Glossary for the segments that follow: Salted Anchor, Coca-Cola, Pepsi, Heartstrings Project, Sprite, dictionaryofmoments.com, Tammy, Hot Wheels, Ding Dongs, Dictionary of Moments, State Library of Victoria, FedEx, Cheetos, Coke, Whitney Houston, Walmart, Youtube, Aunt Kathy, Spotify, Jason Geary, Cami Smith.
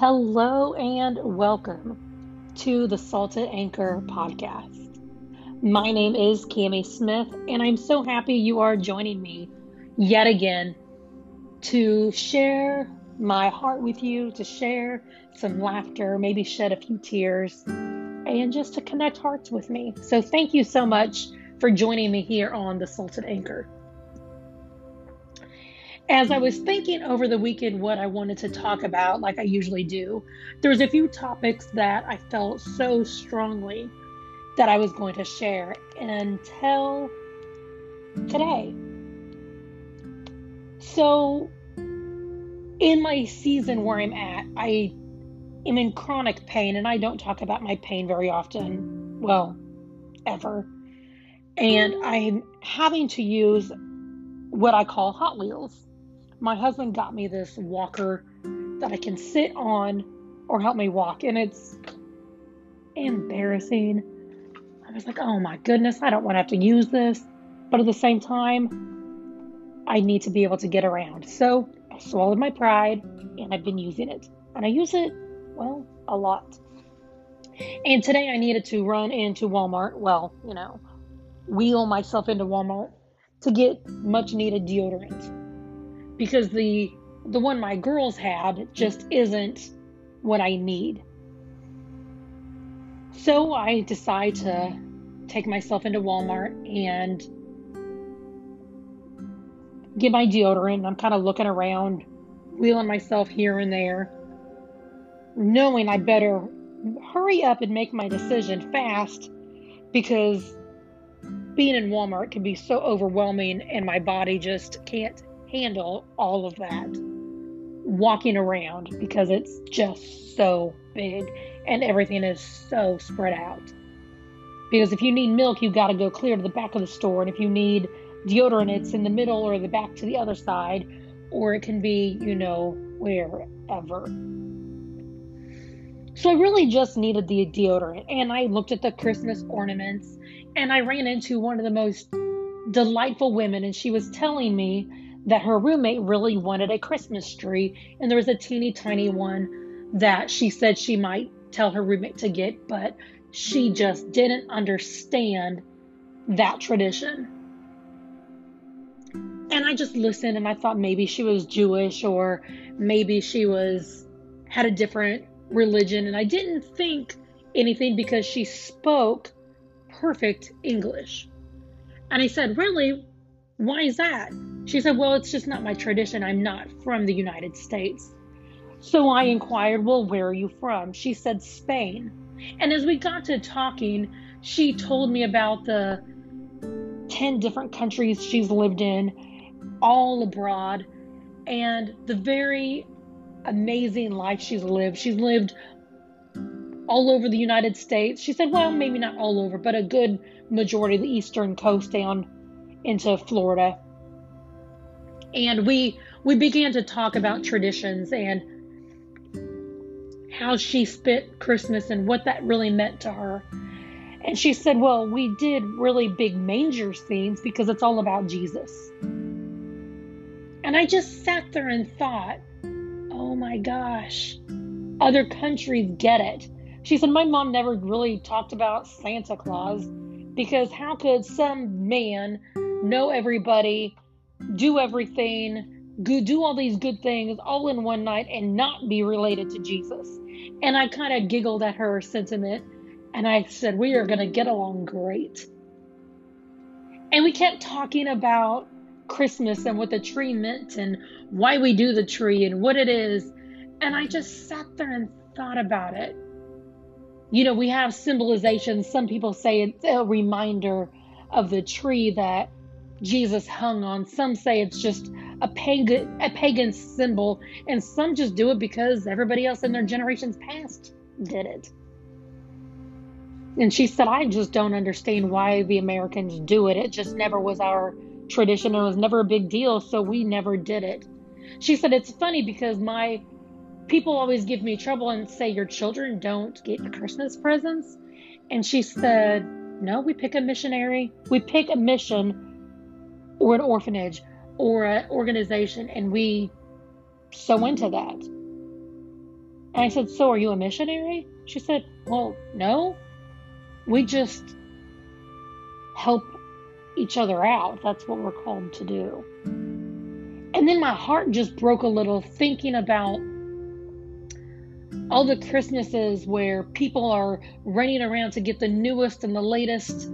Hello and welcome to the Salted Anchor podcast. My name is Cami Smith, and I'm so happy you are joining me yet again to share my heart with you, to share some laughter, maybe shed a few tears, and just to connect hearts with me. So thank you so much for joining me here on the Salted Anchor. As I was thinking over the weekend what I wanted to talk about, like I usually do, there was a few topics that I felt so strongly that I was going to share until today. So in my season where I'm at, I am in chronic pain, and I don't talk about my pain very often, well, ever. And I'm having to use what I call Hot Wheels. My husband got me this walker that I can sit on or help me walk, and it's embarrassing. I was like, oh my goodness, I don't want to have to use this, but at the same time, I need to be able to get around. So I swallowed my pride, and I've been using it. And I use it, well, a lot. And today I needed to run into Walmart, wheel myself into Walmart to get much needed deodorant, because the one my girls had just isn't what I need. So I decide to take myself into Walmart and get my deodorant. I'm kind of looking around, wheeling myself here and there, knowing I better hurry up and make my decision fast, because being in Walmart can be so overwhelming, and my body just can't handle all of that walking around, because it's just so big and everything is so spread out. Because if you need milk, you gotta go clear to the back of the store, and if you need deodorant, it's in the middle or the back to the other side, or it can be, wherever. So I really just needed the deodorant, and I looked at the Christmas ornaments, and I ran into one of the most delightful women, and she was telling me that her roommate really wanted a Christmas tree, and there was a teeny tiny one that she said she might tell her roommate to get, but she just didn't understand that tradition. And I just listened, and I thought maybe she was Jewish, or maybe she had a different religion, and I didn't think anything because she spoke perfect English. And I said, really? Why is that? She said, well, it's just not my tradition. I'm not from the United States. So I inquired, well, where are you from? She said, Spain. And as we got to talking, she told me about the 10 different countries she's lived in, all abroad, and the very amazing life she's lived. She's lived all over the United States. She said, well, maybe not all over, but a good majority of the eastern coast down into Florida. And we began to talk about traditions and how she spent Christmas and what that really meant to her. And she said, well, we did really big manger scenes because it's all about Jesus. And I just sat there and thought, oh my gosh, other countries get it. She said, my mom never really talked about Santa Claus, because how could some man know everybody, do everything, do all these good things all in one night and not be related to Jesus? And I kind of giggled at her sentiment, and I said, we are going to get along great. And we kept talking about Christmas and what the tree meant and why we do the tree and what it is. And I just sat there and thought about it. We have symbolization. Some people say it's a reminder of the tree that Jesus hung on. Some say it's just a pagan symbol, and some just do it because everybody else in their generations past did it. And she said, I just don't understand why the Americans do it. It just never was our tradition. It was never a big deal, so we never did it. She said, it's funny because my people always give me trouble and say, your children don't get Christmas presents. And she said, no, we pick a missionary. We pick a mission or an orphanage or an organization, and we sew into that. And I said, so are you a missionary? She said, well, no, we just help each other out. That's what we're called to do. And then my heart just broke a little thinking about all the Christmases where people are running around to get the newest and the latest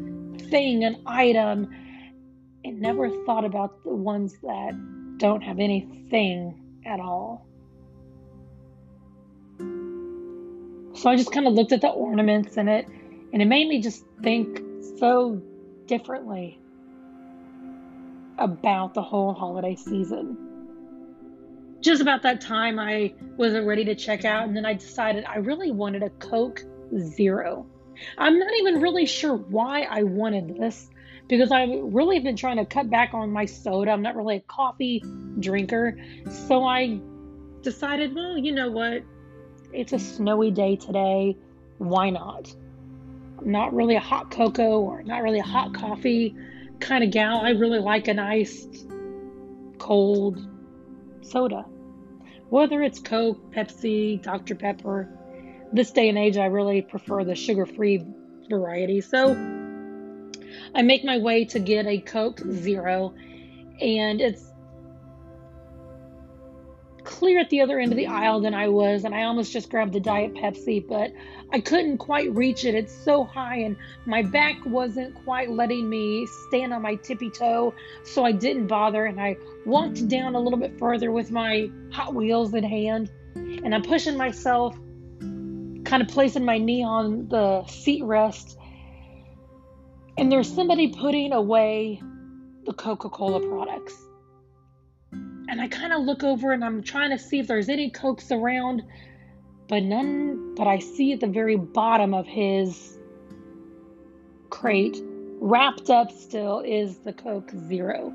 thing, an item, and never thought about the ones that don't have anything at all. So I just kind of looked at the ornaments in it, and it made me just think so differently about the whole holiday season. Just about that time, I wasn't ready to check out, and then I decided I really wanted a Coke Zero. I'm not even really sure why I wanted this, because I've really been trying to cut back on my soda. I'm not really a coffee drinker. So I decided, well, you know what? It's a snowy day today. Why not? I'm not really a hot cocoa or not really a hot coffee kind of gal. I really like an iced, cold soda. Whether it's Coke, Pepsi, Dr. Pepper. This day and age, I really prefer the sugar-free variety. So I make my way to get a Coke Zero, and it's clear at the other end of the aisle than I was, and I almost just grabbed the Diet Pepsi, but I couldn't quite reach it. It's so high, and my back wasn't quite letting me stand on my tippy toe, so I didn't bother, and I walked down a little bit further with my Hot Wheels in hand, and I'm pushing myself, kind of placing my knee on the seat rest, and there's somebody putting away the Coca-Cola products. And I kind of look over and I'm trying to see if there's any Cokes around, but none. But I see at the very bottom of his crate, wrapped up still, is the Coke Zero.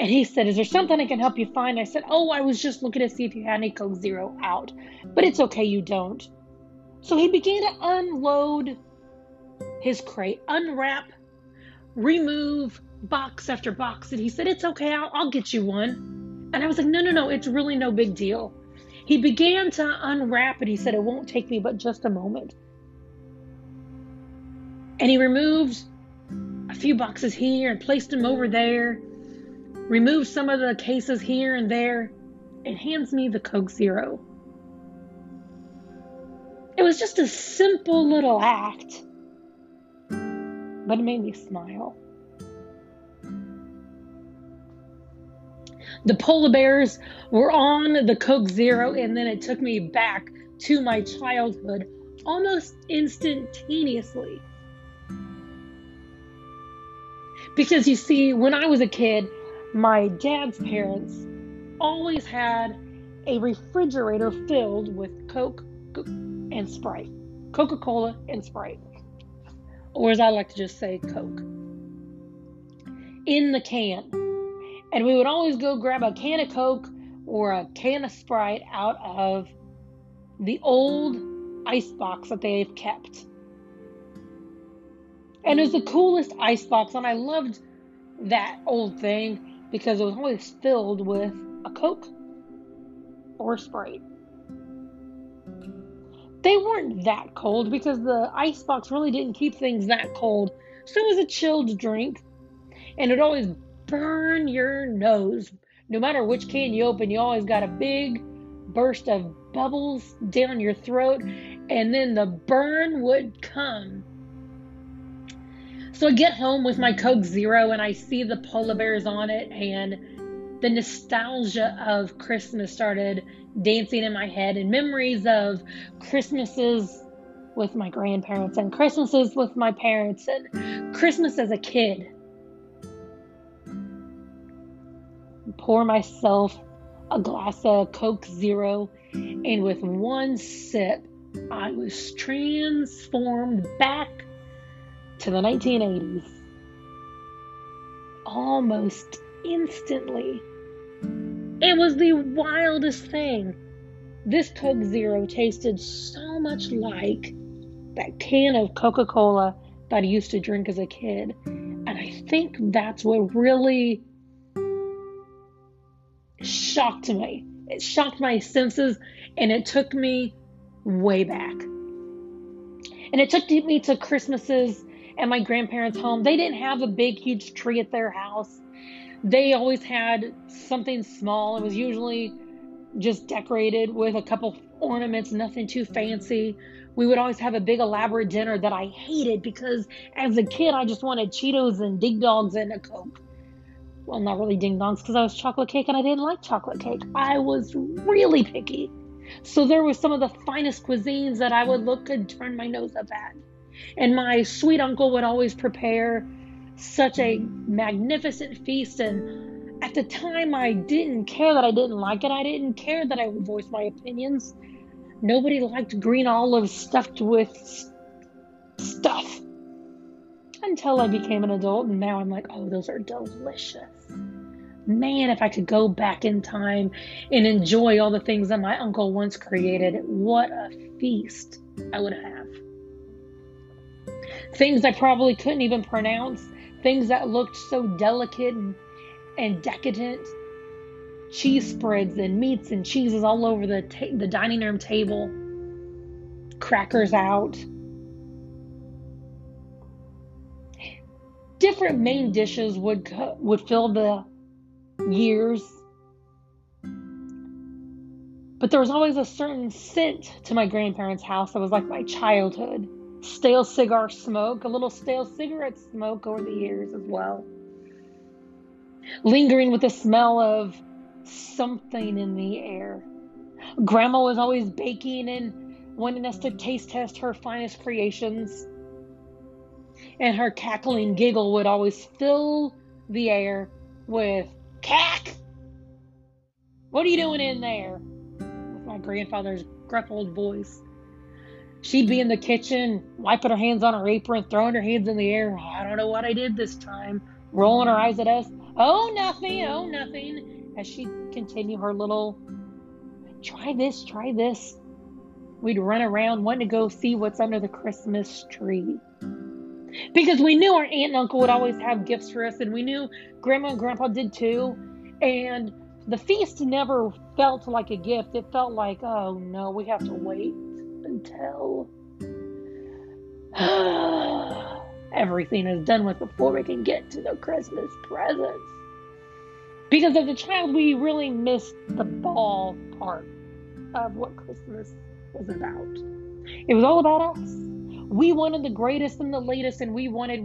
And he said, is there something I can help you find? I said, oh, I was just looking to see if you had any Coke Zero out, but it's okay, you don't. So he began to unload his crate, unwrap, remove box after box. And he said, it's okay, I'll get you one. And I was like, no, it's really no big deal. He began to unwrap and he said, it won't take me but just a moment. And he removed a few boxes here and placed them over there. Removes some of the cases here and there, and hands me the Coke Zero. It was just a simple little act, but it made me smile. The polar bears were on the Coke Zero, and then it took me back to my childhood almost instantaneously. Because you see, when I was a kid, my dad's parents always had a refrigerator filled with Coke and Sprite, Coca-Cola and Sprite, or as I like to just say, Coke, in the can. And we would always go grab a can of Coke or a can of Sprite out of the old icebox that they've kept. And it was the coolest icebox, and I loved that old thing, because it was always filled with a Coke or Sprite. They weren't that cold because the icebox really didn't keep things that cold. So it was a chilled drink, and it always burn your nose. No matter which can you open, you always got a big burst of bubbles down your throat, and then the burn would come. So I get home with my Coke Zero and I see the polar bears on it, and the nostalgia of Christmas started dancing in my head, and memories of Christmases with my grandparents and Christmases with my parents and Christmas as a kid. Pour myself a glass of Coke Zero, and with one sip, I was transformed back to the 1980s, almost instantly. It was the wildest thing. This Coke Zero tasted so much like that can of Coca-Cola that I used to drink as a kid. And I think that's what really shocked me. It shocked my senses, and it took me way back. And it took me to Christmases at my grandparents' home. They didn't have a big, huge tree at their house. They always had something small. It was usually just decorated with a couple ornaments, nothing too fancy. We would always have a big elaborate dinner that I hated because as a kid, I just wanted Cheetos and Ding Dongs and a Coke. Well, not really Ding Dongs because I was chocolate cake and I didn't like chocolate cake. I was really picky. So there were some of the finest cuisines that I would look and turn my nose up at. And my sweet uncle would always prepare such a magnificent feast. And at the time, I didn't care that I didn't like it. I didn't care that I would voice my opinions. Nobody liked green olives stuffed with stuff until I became an adult. And now I'm like, oh, those are delicious. Man, if I could go back in time and enjoy all the things that my uncle once created, what a feast I would have. Things I probably couldn't even pronounce, things that looked so delicate and decadent, cheese spreads and meats and cheeses all over the dining room table, crackers out. Different main dishes would fill the years, but there was always a certain scent to my grandparents' house that was like my childhood. Stale cigar smoke, a little stale cigarette smoke over the years as well, lingering with the smell of something in the air. Grandma was always baking and wanting us to taste test her finest creations, and her cackling giggle would always fill the air with cack. What are you doing in there? With my grandfather's gruff old voice. She'd be in the kitchen, wiping her hands on her apron, throwing her hands in the air. I don't know what I did this time. Rolling her eyes at us. Oh, nothing, oh, nothing. As she'd continue her little, try this, try this. We'd run around wanting to go see what's under the Christmas tree. Because we knew our aunt and uncle would always have gifts for us, and we knew Grandma and Grandpa did too. And the feast never felt like a gift. It felt like, oh no, we have to wait until everything is done with before we can get to the Christmas presents. Because as a child, we really missed the ball part of what Christmas was about. It was all about us. We wanted the greatest and the latest, and we wanted.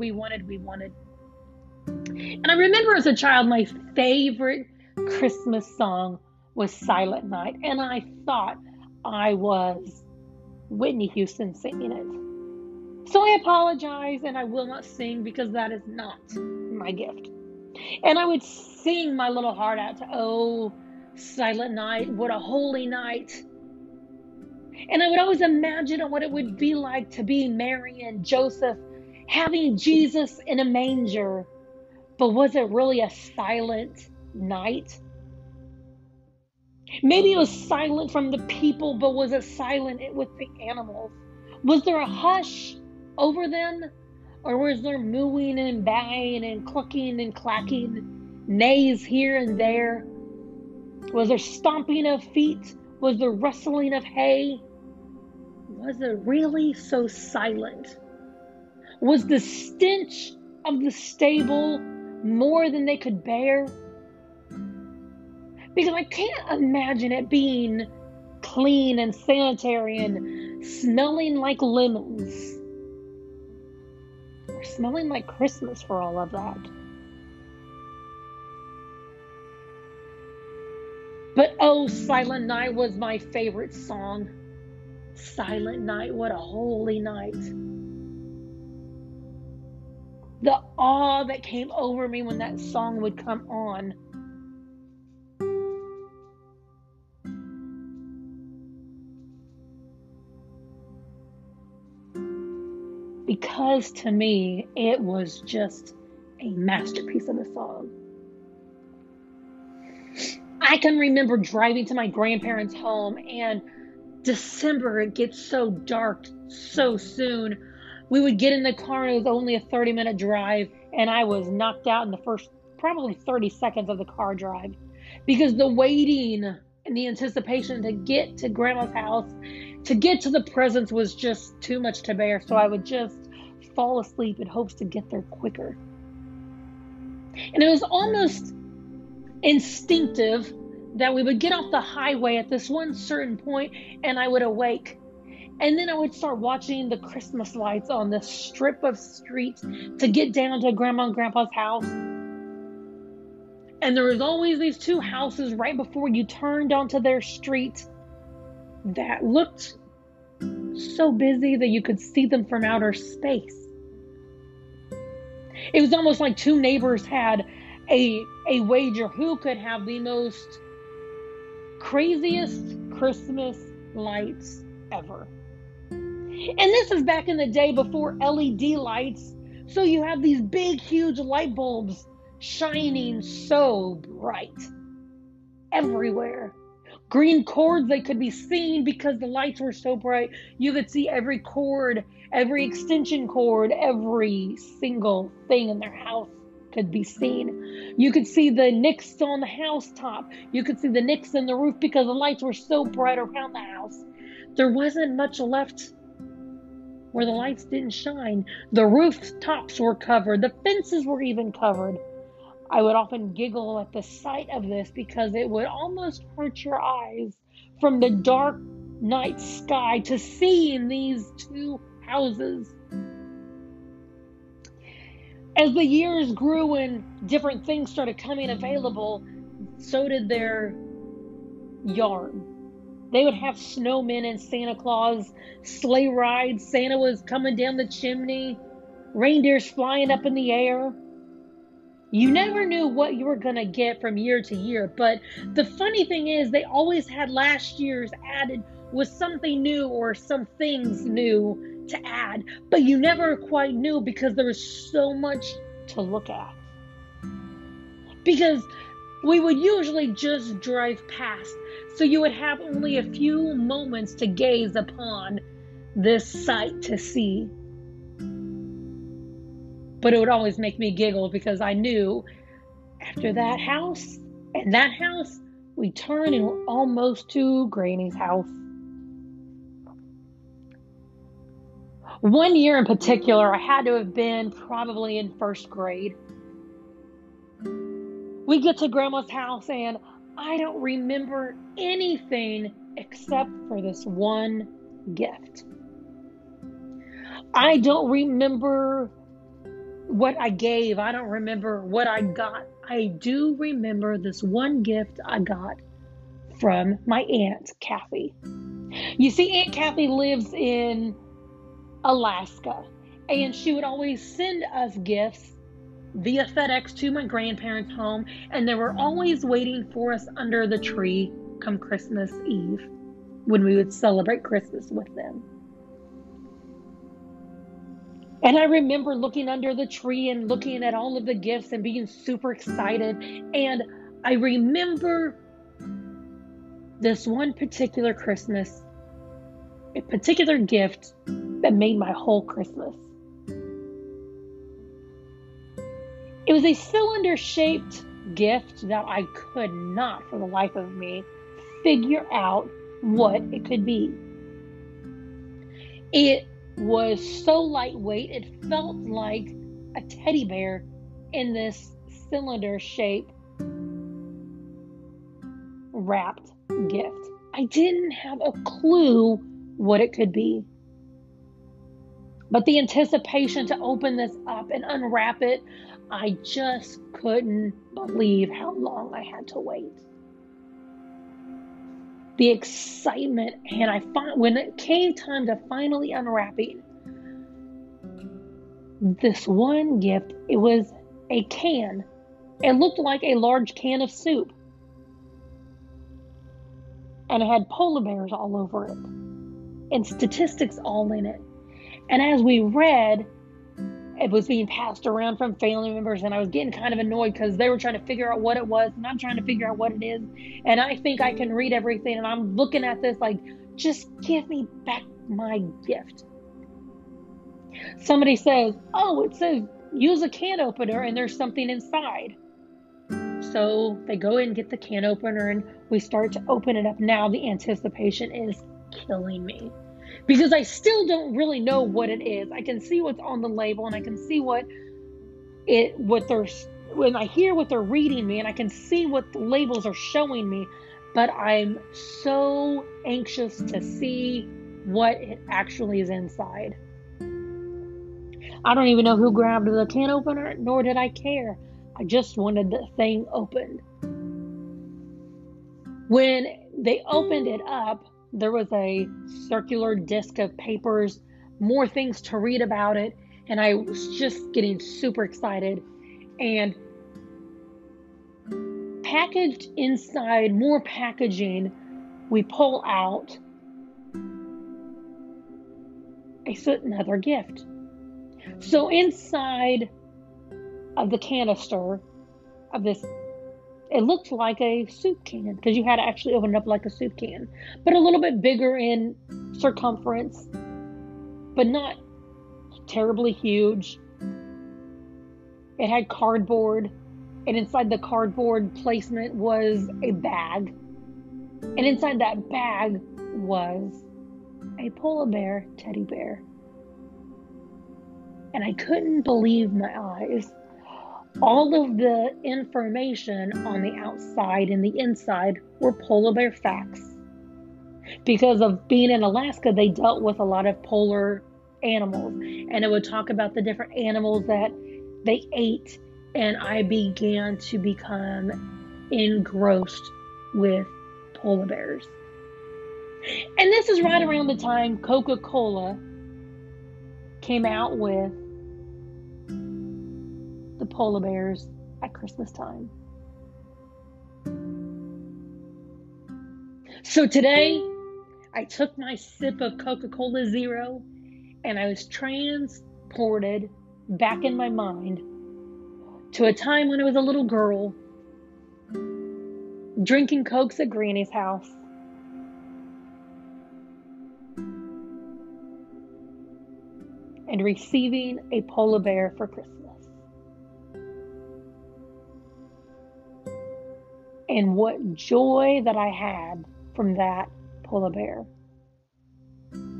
And I remember as a child, my favorite Christmas song was Silent Night, and I thought I was Whitney Houston singing it. So I apologize, and I will not sing because that is not my gift. And I would sing my little heart out to, oh, Silent Night, what a holy night. And I would always imagine what it would be like to be Mary and Joseph, having Jesus in a manger. But was it really a silent night? Maybe it was silent from the people, but was it silent with the animals? Was there a hush over them? Or was there mooing and baying and clucking and clacking, neighs here and there? Was there stomping of feet? Was there rustling of hay? Was it really so silent? Was the stench of the stable more than they could bear? Because I can't imagine it being clean and sanitary and smelling like lemons. Or smelling like Christmas for all of that. But oh, Silent Night was my favorite song. Silent Night, what a holy night. The awe that came over me when that song would come on. Because to me, it was just a masterpiece of a song. I can remember driving to my grandparents' home, and December, it gets so dark so soon. We would get in the car, and it was only a 30-minute drive, and I was knocked out in the first probably 30 seconds of the car drive because the waiting and the anticipation to get to Grandma's house, to get to the presents was just too much to bear, so I would just fall asleep in hopes to get there quicker. And it was almost instinctive that we would get off the highway at this one certain point, and I would awake. And then I would start watching the Christmas lights on this strip of street to get down to Grandma and Grandpa's house. And there was always these two houses right before you turned onto their street that looked so busy that you could see them from outer space. It was almost like two neighbors had a wager who could have the most craziest Christmas lights ever. And this is back in the day before LED lights, so you have these big, huge light bulbs shining so bright everywhere. Green cords that could be seen because the lights were so bright. You could see every cord, every extension cord, every single thing in their house could be seen. You could see the nicks on the housetop. You could see the nicks in the roof because the lights were so bright around the house. There wasn't much left where the lights didn't shine. The rooftops were covered. The fences were even covered. I would often giggle at the sight of this because it would almost hurt your eyes from the dark night sky to seeing these two houses. As the years grew and different things started coming available, so did their yarn. They would have snowmen and Santa Claus, sleigh rides, Santa was coming down the chimney, reindeers flying up in the air. You never knew what you were going to get from year to year, but the funny thing is they always had last year's added with something new or some things new to add, but you never quite knew because there was so much to look at. Because we would usually just drive past, so you would have only a few moments to gaze upon this sight to see. But it would always make me giggle because I knew after that house and that house, we turn and we're almost to Granny's house. One year in particular, I had to have been probably in first grade. We get to Grandma's house and I don't remember anything except for this one gift. I don't remember what I gave. I don't remember what I got. I do remember this one gift I got from my Aunt Kathy. You see, Aunt Kathy lives in Alaska, and she would always send us gifts via FedEx to my grandparents' home, and they were always waiting for us under the tree come Christmas Eve when we would celebrate Christmas with them. And I remember looking under the tree and looking at all of the gifts and being super excited. And I remember this one particular Christmas, a particular gift that made my whole Christmas. It was a cylinder-shaped gift that I could not, for the life of me, figure out what it could be. It was so lightweight, it felt like a teddy bear in this cylinder shape wrapped gift. I didn't have a clue what it could be. But the anticipation to open this up and unwrap it, I just couldn't believe how long I had to wait. The excitement, and when it came time to finally unwrapping this one gift, it was a can. It looked like a large can of soup, and it had polar bears all over it and statistics all in it. And as we read, it was being passed around from family members, and I was getting kind of annoyed because they were trying to figure out what it was, and I'm trying to figure out what it is, and I think I can read everything, and I'm looking at this like, just give me back my gift. Somebody says, oh, it says use a can opener and there's something inside. So they go in, get the can opener, and we start to open it up. Now the anticipation is killing me because I still don't really know what it is. I can see what's on the label, and I can see when I hear what they're reading me, and I can see what the labels are showing me, but I'm so anxious to see what it actually is inside. I don't even know who grabbed the can opener, nor did I care. I just wanted the thing opened. When they opened it up, there was a circular disc of papers, more things to read about it, and I was just getting super excited. And packaged inside, more packaging, we pull out another gift. So inside of the canister of this, it looked like a soup can, because you had to actually open it up like a soup can, but a little bit bigger in circumference, but not terribly huge. It had cardboard, and inside the cardboard placement was a bag, and inside that bag was a polar bear teddy bear. And I couldn't believe my eyes. All of the information on the outside and the inside were polar bear facts. Because of being in Alaska, they dealt with a lot of polar animals, and it would talk about the different animals that they ate, and I began to become engrossed with polar bears. And this is right around the time Coca-Cola came out with the polar bears at Christmas time. So today, I took my sip of Coca-Cola Zero, and I was transported back in my mind to a time when I was a little girl drinking Cokes at Granny's house, and receiving a polar bear for Christmas. And what joy that I had from that polar bear.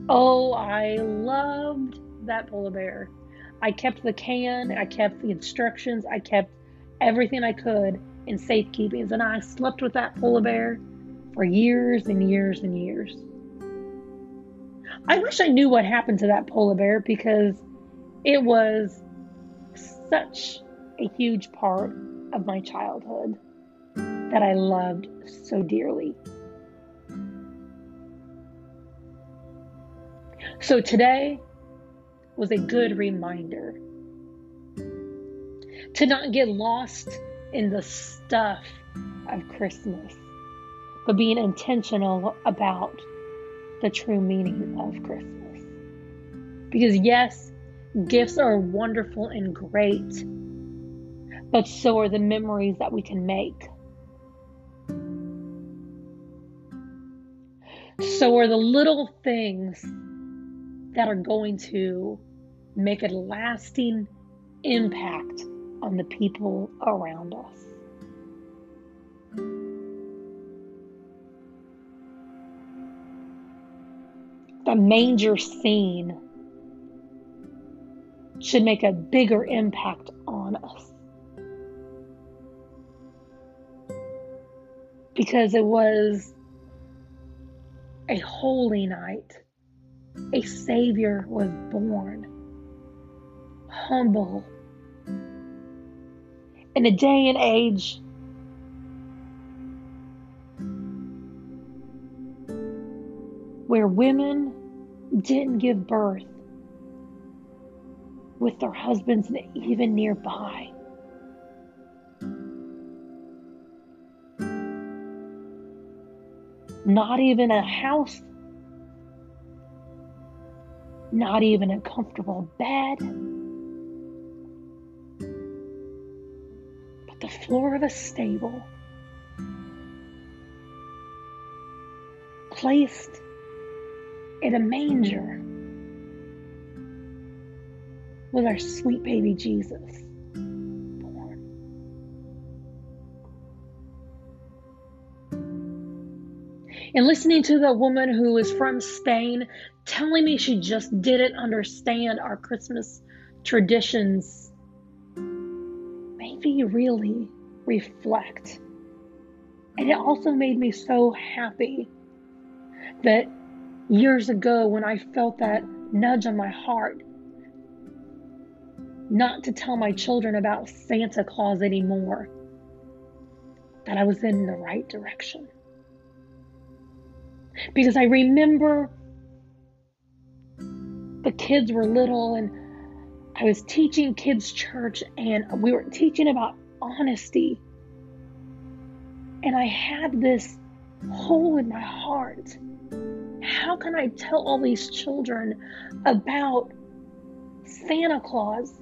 Oh, I loved that polar bear. I kept the can, I kept the instructions, I kept everything I could in safekeeping, and I slept with that polar bear for years and years and years. I wish I knew what happened to that polar bear, because it was such a huge part of my childhood that I loved so dearly. So today was a good reminder to not get lost in the stuff of Christmas, but being intentional about the true meaning of Christmas. Because yes, gifts are wonderful and great, but so are the memories that we can make. So are the little things that are going to make a lasting impact on the people around us. The manger scene should make a bigger impact on us, because it was a holy night. A Savior was born, humble, in a day and age where women didn't give birth with their husbands even nearby. Not even a house, not even a comfortable bed, but the floor of a stable, placed in a manger, with our sweet baby Jesus born. And listening to the woman who is from Spain telling me she just didn't understand our Christmas traditions, maybe really reflect. And it also made me so happy that years ago when I felt that nudge on my heart not to tell my children about Santa Claus anymore, that I was in the right direction. Because I remember the kids were little and I was teaching kids church and we were teaching about honesty. And I had this hole in my heart. How can I tell all these children about Santa Claus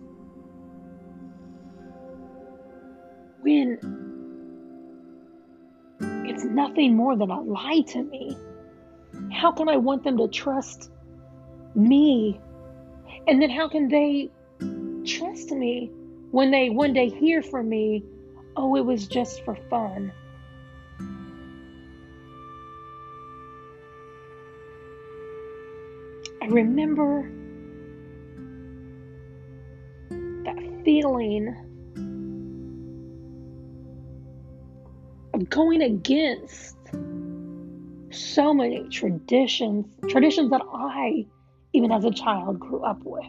when it's nothing more than a lie to me? How can I want them to trust me? And then how can they trust me when they one day hear from me, oh, it was just for fun? I remember that feeling of going against so many traditions that I, even as a child, grew up with.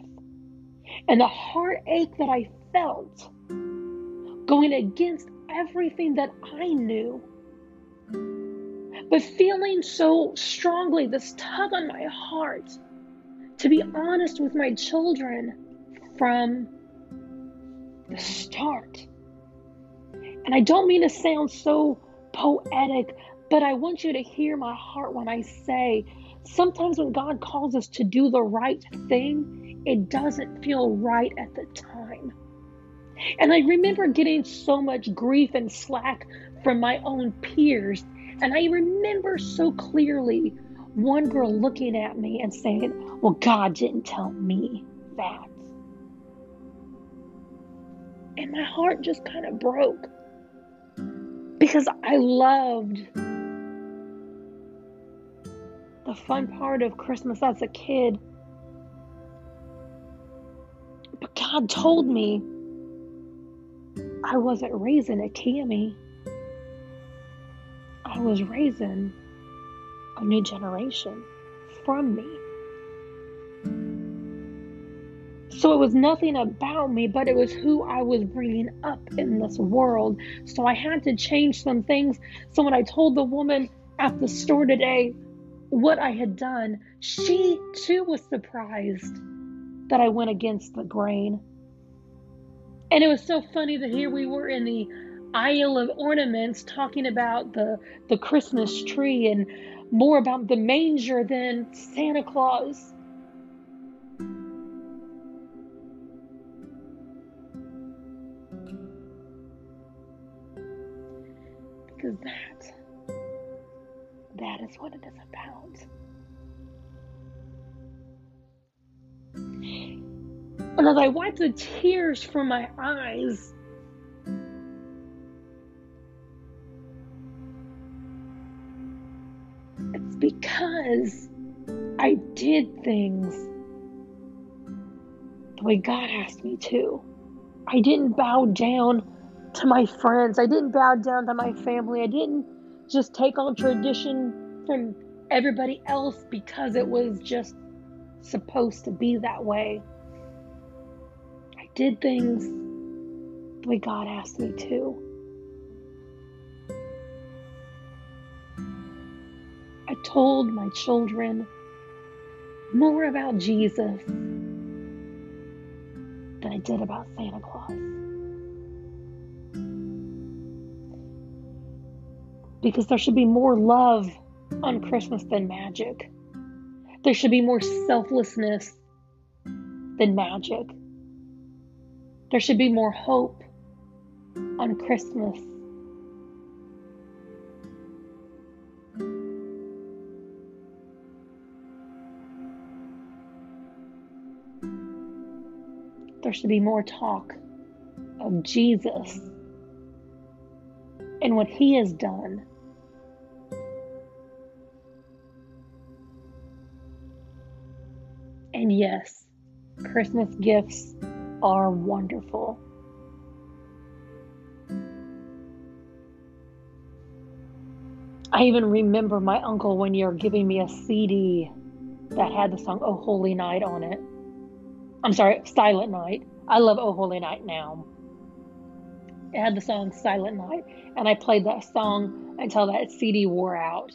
And the heartache that I felt going against everything that I knew, but feeling so strongly this tug on my heart to be honest with my children from the start. And I don't mean to sound so poetic, but I want you to hear my heart when I say, sometimes when God calls us to do the right thing, it doesn't feel right at the time. And I remember getting so much grief and slack from my own peers. And I remember so clearly one girl looking at me and saying, well, God didn't tell me that. And my heart just kind of broke because I loved the fun part of Christmas as a kid. But God told me I wasn't raising a Tammy. I was raising a new generation from me. So it was nothing about me, but it was who I was bringing up in this world. So I had to change some things. So when I told the woman at the store today what I had done, she too was surprised that I went against the grain. And it was so funny that here we were in the aisle of ornaments talking about the Christmas tree and more about the manger than Santa Claus. Because that is what it is about. And as I wiped the tears from my eyes, it's because I did things the way God asked me to. I didn't bow down to my friends. I didn't bow down to my family. I didn't just take on tradition from everybody else because it was just supposed to be that way. I did things the way God asked me to. I told my children more about Jesus than I did about Santa Claus. Because there should be more love on Christmas than magic. There should be more selflessness than magic. There should be more hope on Christmas . There should be more talk of Jesus and what he has done And yes, Christmas gifts are wonderful. I even remember my uncle one year giving me a CD that had the song Oh Holy Night on it. I'm sorry, Silent Night. I love Oh Holy Night now. It had the song Silent Night, and I played that song until that CD wore out.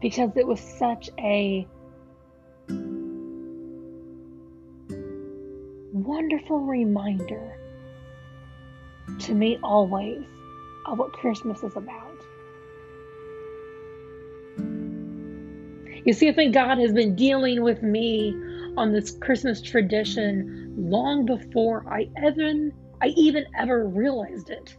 Because it was such a wonderful reminder to me always of what Christmas is about. You see, I think God has been dealing with me on this Christmas tradition long before I even ever realized it.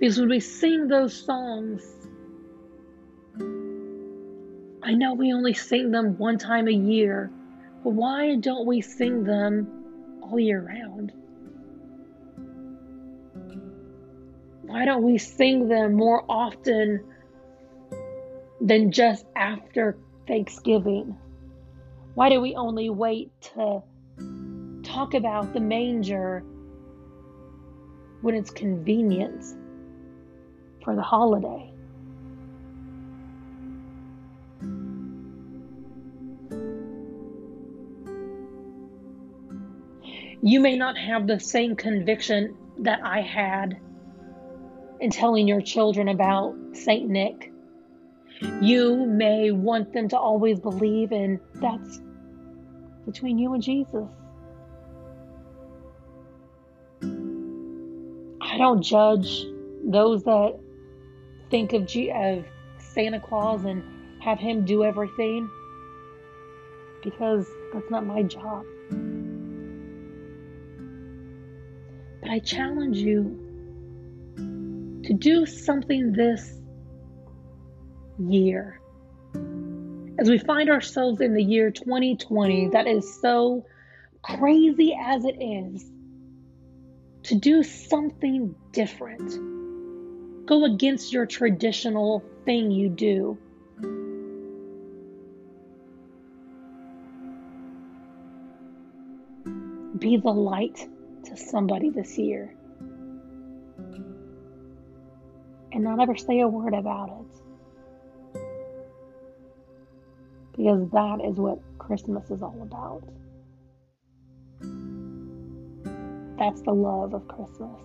Because when we sing those songs, I know we only sing them one time a year, but why don't we sing them all year round? Why don't we sing them more often than just after Thanksgiving? Why do we only wait to talk about the manger when it's convenient for the holiday? You may not have the same conviction that I had in telling your children about Saint Nick. You may want them to always believe in that's between you and Jesus. I don't judge those that think of Santa Claus and have him do everything, because that's not my job. But I challenge you to do something this year. As we find ourselves in the year 2020, that is so crazy as it is, to do something different. Go against your traditional thing you do. Be the light to somebody this year. And not ever say a word about it. Because that is what Christmas is all about. That's the love of Christmas.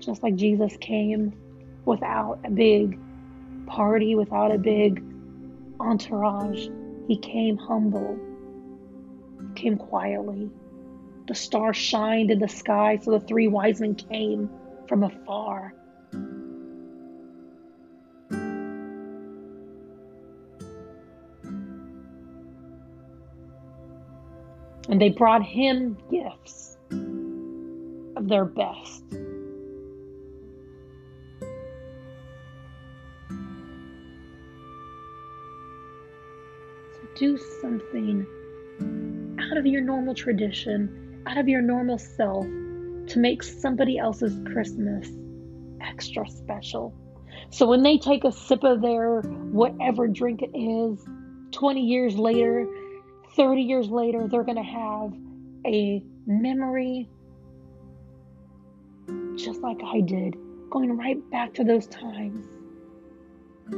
Just like Jesus came without a big party, without a big entourage, he came humble, came quietly. The star shined in the sky, so the three wise men came from afar. And they brought him gifts of their best. So do something out of your normal tradition, out of your normal self, to make somebody else's Christmas extra special. So when they take a sip of their whatever drink it is, 20 years later, 30 years later, they're going to have a memory just like I did, going right back to those times of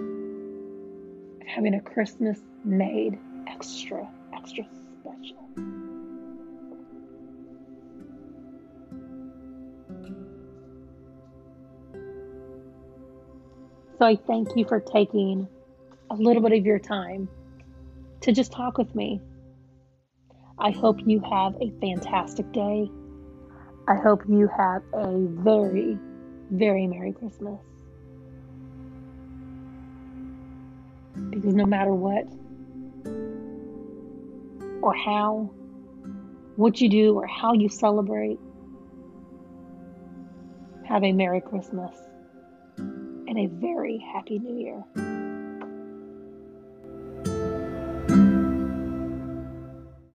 having a Christmas made extra special. So I thank you for taking a little bit of your time to just talk with me. I hope you have a fantastic day. I hope you have a very, very Merry Christmas. Because no matter what or how, what you do or how you celebrate, have a Merry Christmas. And a very happy new year.